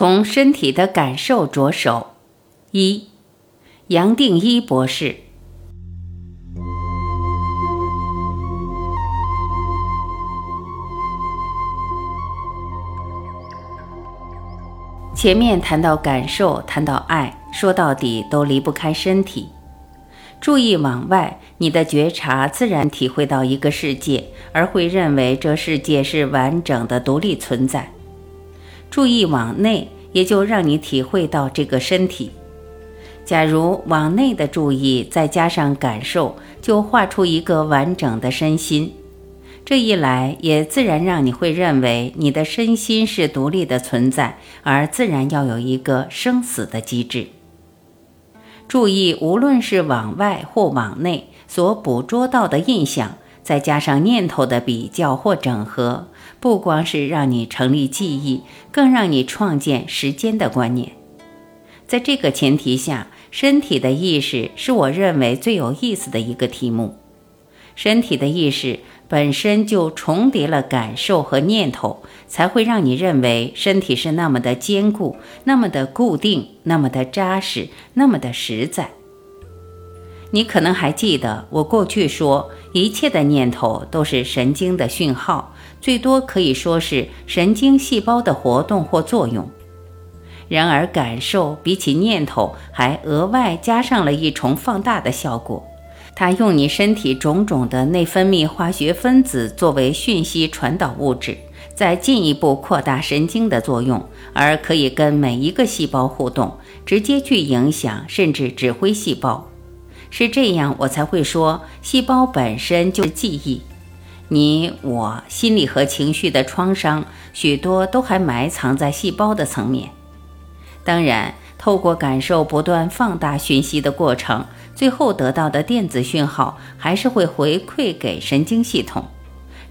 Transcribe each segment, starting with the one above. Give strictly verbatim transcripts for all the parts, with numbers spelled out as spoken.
从身体的感受着手。一、杨定一博士。前面谈到感受，谈到爱，说到底都离不开身体。注意往外，你的觉察自然体会到一个世界，而会认为这世界是完整的独立存在。注意往内，也就让你体会到这个身体。假如往内的注意再加上感受，就画出一个完整的身心。这一来也自然让你会认为你的身心是独立的存在，而自然要有一个生死的机制。注意无论是往外或往内所捕捉到的印象，再加上念头的比较或整合，不光是让你成立记忆，更让你创建时间的观念。在这个前提下，身体的意识是我认为最有意思的一个题目。身体的意识本身就重叠了感受和念头，才会让你认为身体是那么的坚固，那么的固定，那么的扎实，那么的实在。你可能还记得我过去说，一切的念头都是神经的讯号，最多可以说是神经细胞的活动或作用。然而感受比起念头还额外加上了一重放大的效果，它用你身体种种的内分泌化学分子作为讯息传导物质，再进一步扩大神经的作用，而可以跟每一个细胞互动，直接去影响甚至指挥细胞。是这样，我才会说细胞本身就是记忆。你我心理和情绪的创伤，许多都还埋藏在细胞的层面。当然，透过感受不断放大讯息的过程，最后得到的电子讯号还是会回馈给神经系统，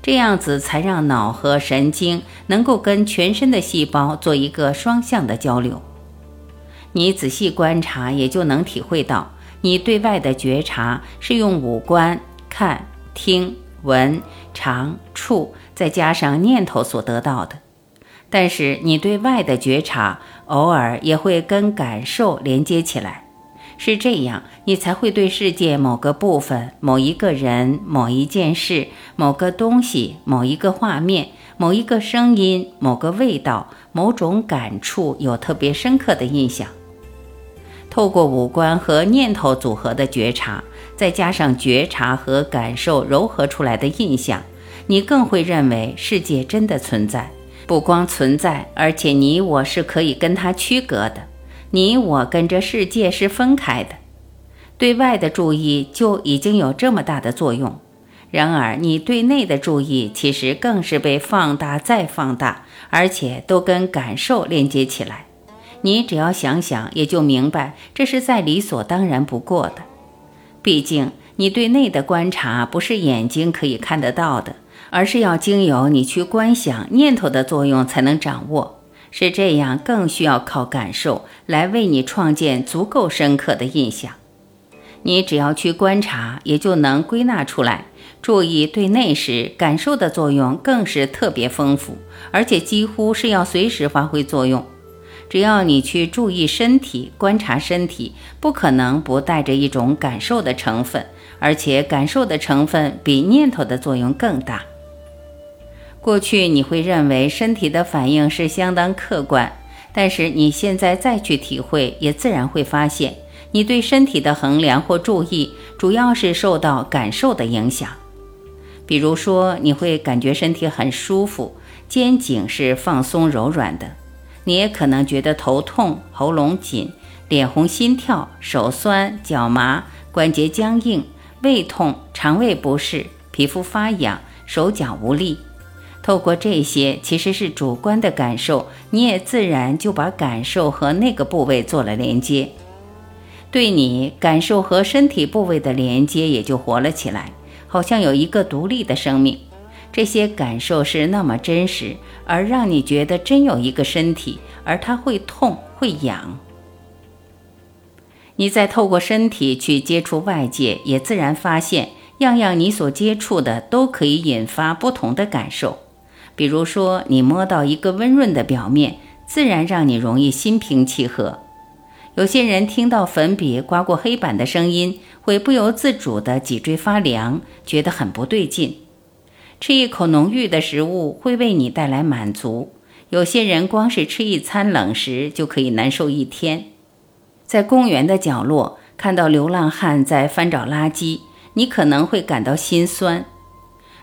这样子才让脑和神经能够跟全身的细胞做一个双向的交流。你仔细观察，也就能体会到，你对外的觉察是用五官看、听、闻、尝、触，再加上念头所得到的。但是你对外的觉察偶尔也会跟感受连接起来，是这样，你才会对世界某个部分、某一个人、某一件事、某个东西、某一个画面、某一个声音、某个味道、某种感触有特别深刻的印象。透过五官和念头组合的觉察，再加上觉察和感受糅合出来的印象，你更会认为世界真的存在。不光存在，而且你我是可以跟它区隔的，你我跟这世界是分开的。对外的注意就已经有这么大的作用，然而你对内的注意其实更是被放大再放大，而且都跟感受连接起来。你只要想想，也就明白这是再理所当然不过的。毕竟你对内的观察不是眼睛可以看得到的，而是要经由你去观想念头的作用才能掌握，是这样，更需要靠感受来为你创建足够深刻的印象。你只要去观察，也就能归纳出来。注意对内时，感受的作用更是特别丰富，而且几乎是要随时发挥作用。只要你去注意身体，观察身体，不可能不带着一种感受的成分，而且感受的成分比念头的作用更大。过去你会认为身体的反应是相当客观，但是你现在再去体会，也自然会发现，你对身体的衡量或注意主要是受到感受的影响。比如说，你会感觉身体很舒服，肩颈是放松柔软的，你也可能觉得头痛、喉咙紧、脸红、心跳、手酸、脚麻、关节僵硬、胃痛、肠胃不适、皮肤发痒、手脚无力。透过这些其实是主观的感受，你也自然就把感受和那个部位做了连接。对你，感受和身体部位的连接也就活了起来，好像有一个独立的生命。这些感受是那么真实，而让你觉得真有一个身体，而它会痛会痒。你再透过身体去接触外界，也自然发现样样你所接触的都可以引发不同的感受。比如说，你摸到一个温润的表面，自然让你容易心平气和。有些人听到粉笔刮过黑板的声音，会不由自主的脊椎发凉，觉得很不对劲。吃一口浓郁的食物会为你带来满足，有些人光是吃一餐冷食就可以难受一天。在公园的角落，看到流浪汉在翻找垃圾，你可能会感到心酸。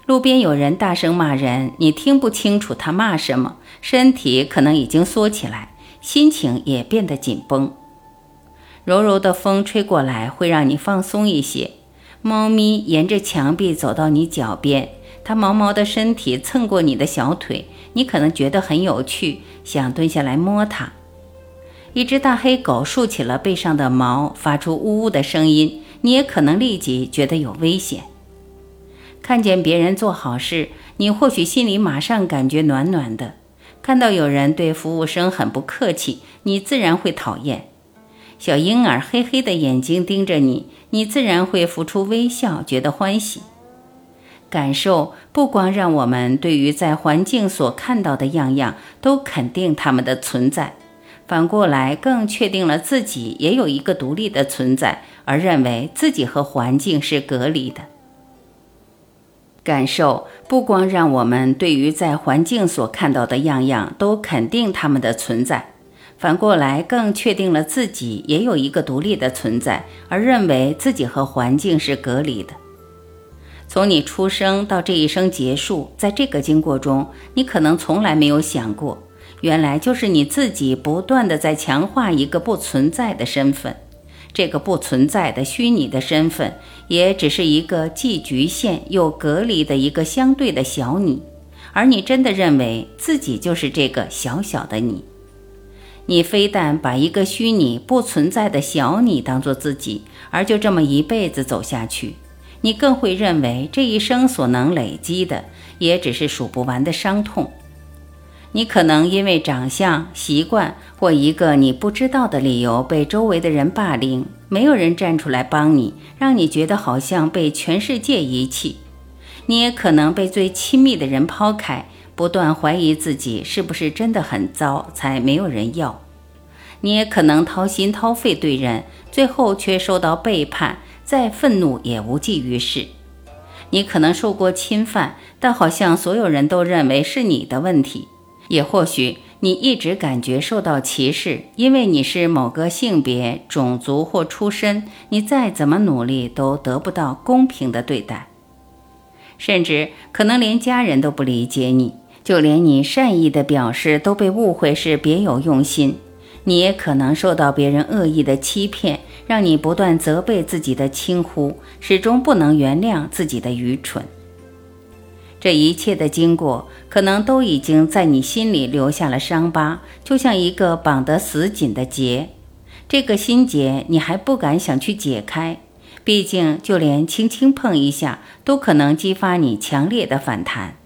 路边有人大声骂人，你听不清楚他骂什么，身体可能已经缩起来，心情也变得紧绷。柔柔的风吹过来，会让你放松一些。猫咪沿着墙壁走到你脚边，它毛毛的身体蹭过你的小腿，你可能觉得很有趣，想蹲下来摸它。一只大黑狗竖起了背上的毛，发出呜呜的声音，你也可能立即觉得有危险。看见别人做好事，你或许心里马上感觉暖暖的。看到有人对服务生很不客气，你自然会讨厌。小婴儿黑黑的眼睛盯着你，你自然会浮出微笑，觉得欢喜。感受不光让我们对于在环境所看到的样样都肯定它们的存在，反过来更确定了自己也有一个独立的存在，而认为自己和环境是隔离的。感受不光让我们对于在环境所看到的样样都肯定它们的存在，反过来更确定了自己也有一个独立的存在，而认为自己和环境是隔离的。从你出生到这一生结束，在这个经过中，你可能从来没有想过，原来就是你自己不断的在强化一个不存在的身份。这个不存在的虚拟的身份，也只是一个既局限又隔离的一个相对的小你，而你真的认为自己就是这个小小的你。你非但把一个虚拟不存在的小你当作自己，而就这么一辈子走下去，你更会认为这一生所能累积的也只是数不完的伤痛。你可能因为长相、习惯或一个你不知道的理由被周围的人霸凌，没有人站出来帮你，让你觉得好像被全世界遗弃。你也可能被最亲密的人抛开，不断怀疑自己是不是真的很糟才没有人要。你也可能掏心掏肺对人，最后却受到背叛，再愤怒也无济于事。你可能受过侵犯，但好像所有人都认为是你的问题。也或许你一直感觉受到歧视，因为你是某个性别、种族或出身，你再怎么努力都得不到公平的对待。甚至可能连家人都不理解你，就连你善意的表示都被误会是别有用心。你也可能受到别人恶意的欺骗，让你不断责备自己的轻忽，始终不能原谅自己的愚蠢。这一切的经过，可能都已经在你心里留下了伤疤，就像一个绑得死紧的结。这个心结你还不敢想去解开，毕竟就连轻轻碰一下，都可能激发你强烈的反弹。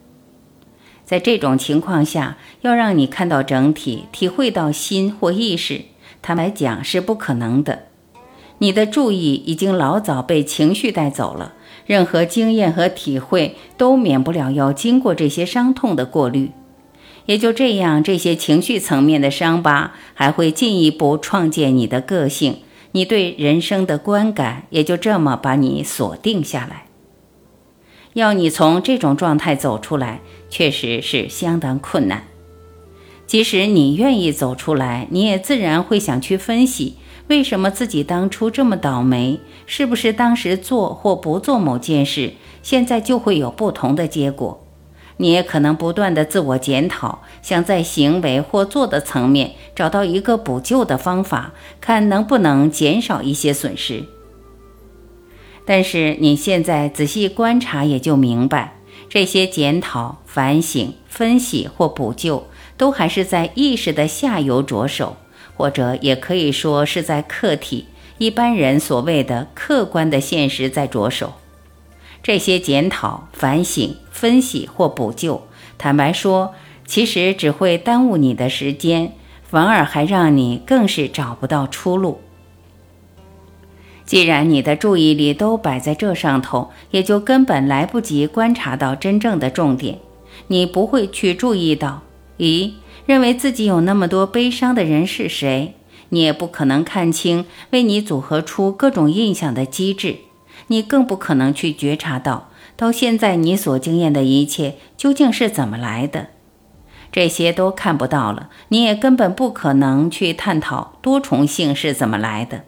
在这种情况下，要让你看到整体，体会到心或意识，坦白讲是不可能的。你的注意已经老早被情绪带走了，任何经验和体会都免不了要经过这些伤痛的过滤。也就这样，这些情绪层面的伤疤还会进一步创建你的个性，你对人生的观感也就这么把你锁定下来。要你从这种状态走出来，确实是相当困难。即使你愿意走出来，你也自然会想去分析，为什么自己当初这么倒霉，是不是当时做或不做某件事，现在就会有不同的结果。你也可能不断的自我检讨，想在行为或做的层面找到一个补救的方法，看能不能减少一些损失。但是你现在仔细观察，也就明白，这些检讨、反省、分析或补救，都还是在意识的下游着手，或者也可以说是在客体，一般人所谓的客观的现实在着手。这些检讨、反省、分析或补救，坦白说，其实只会耽误你的时间，反而还让你更是找不到出路。既然你的注意力都摆在这上头，也就根本来不及观察到真正的重点。你不会去注意到，咦，认为自己有那么多悲伤的人是谁，你也不可能看清为你组合出各种印象的机制，你更不可能去觉察到到现在你所经验的一切究竟是怎么来的。这些都看不到了，你也根本不可能去探讨多重性是怎么来的。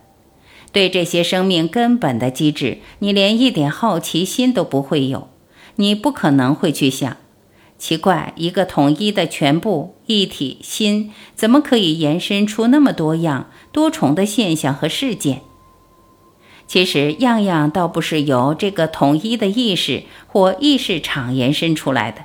对这些生命根本的机制，你连一点好奇心都不会有，你不可能会去想，奇怪，一个统一的全部一体心怎么可以延伸出那么多样多重的现象和事件。其实样样倒不是由这个统一的意识或意识场延伸出来的，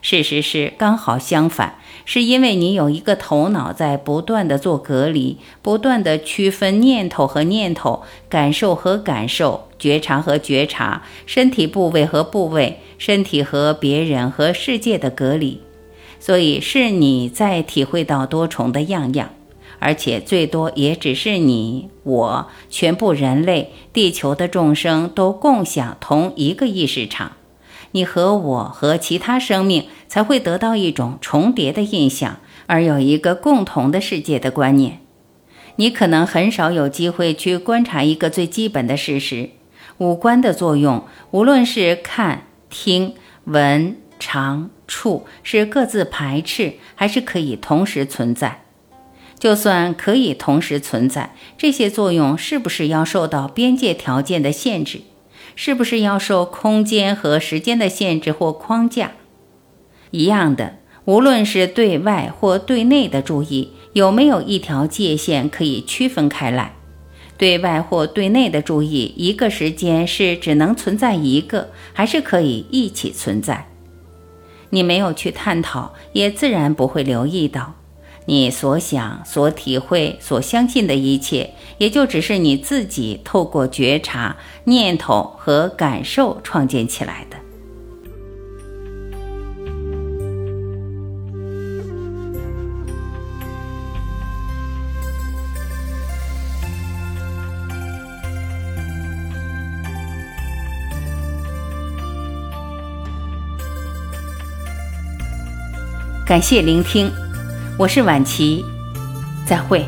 事实是刚好相反，是因为你有一个头脑在不断的做隔离，不断的区分念头和念头，感受和感受，觉察和觉察，身体部位和部位，身体和别人和世界的隔离。所以是你在体会到多重的样样，而且最多也只是你、我、全部人类、地球的众生都共享同一个意识场。你和我和其他生命才会得到一种重叠的印象，而有一个共同的世界的观念。你可能很少有机会去观察一个最基本的事实，五官的作用，无论是看、听、闻、尝、触，是各自排斥还是可以同时存在。就算可以同时存在，这些作用是不是要受到边界条件的限制？是不是要受空间和时间的限制或框架？一样的，无论是对外或对内的注意，有没有一条界限可以区分开来？对外或对内的注意，一个时间是只能存在一个，还是可以一起存在？你没有去探讨，也自然不会留意到。你所想、所体会、所相信的一切，也就只是你自己透过觉察、念头和感受创建起来的。感谢聆听。我是婉琪，再会。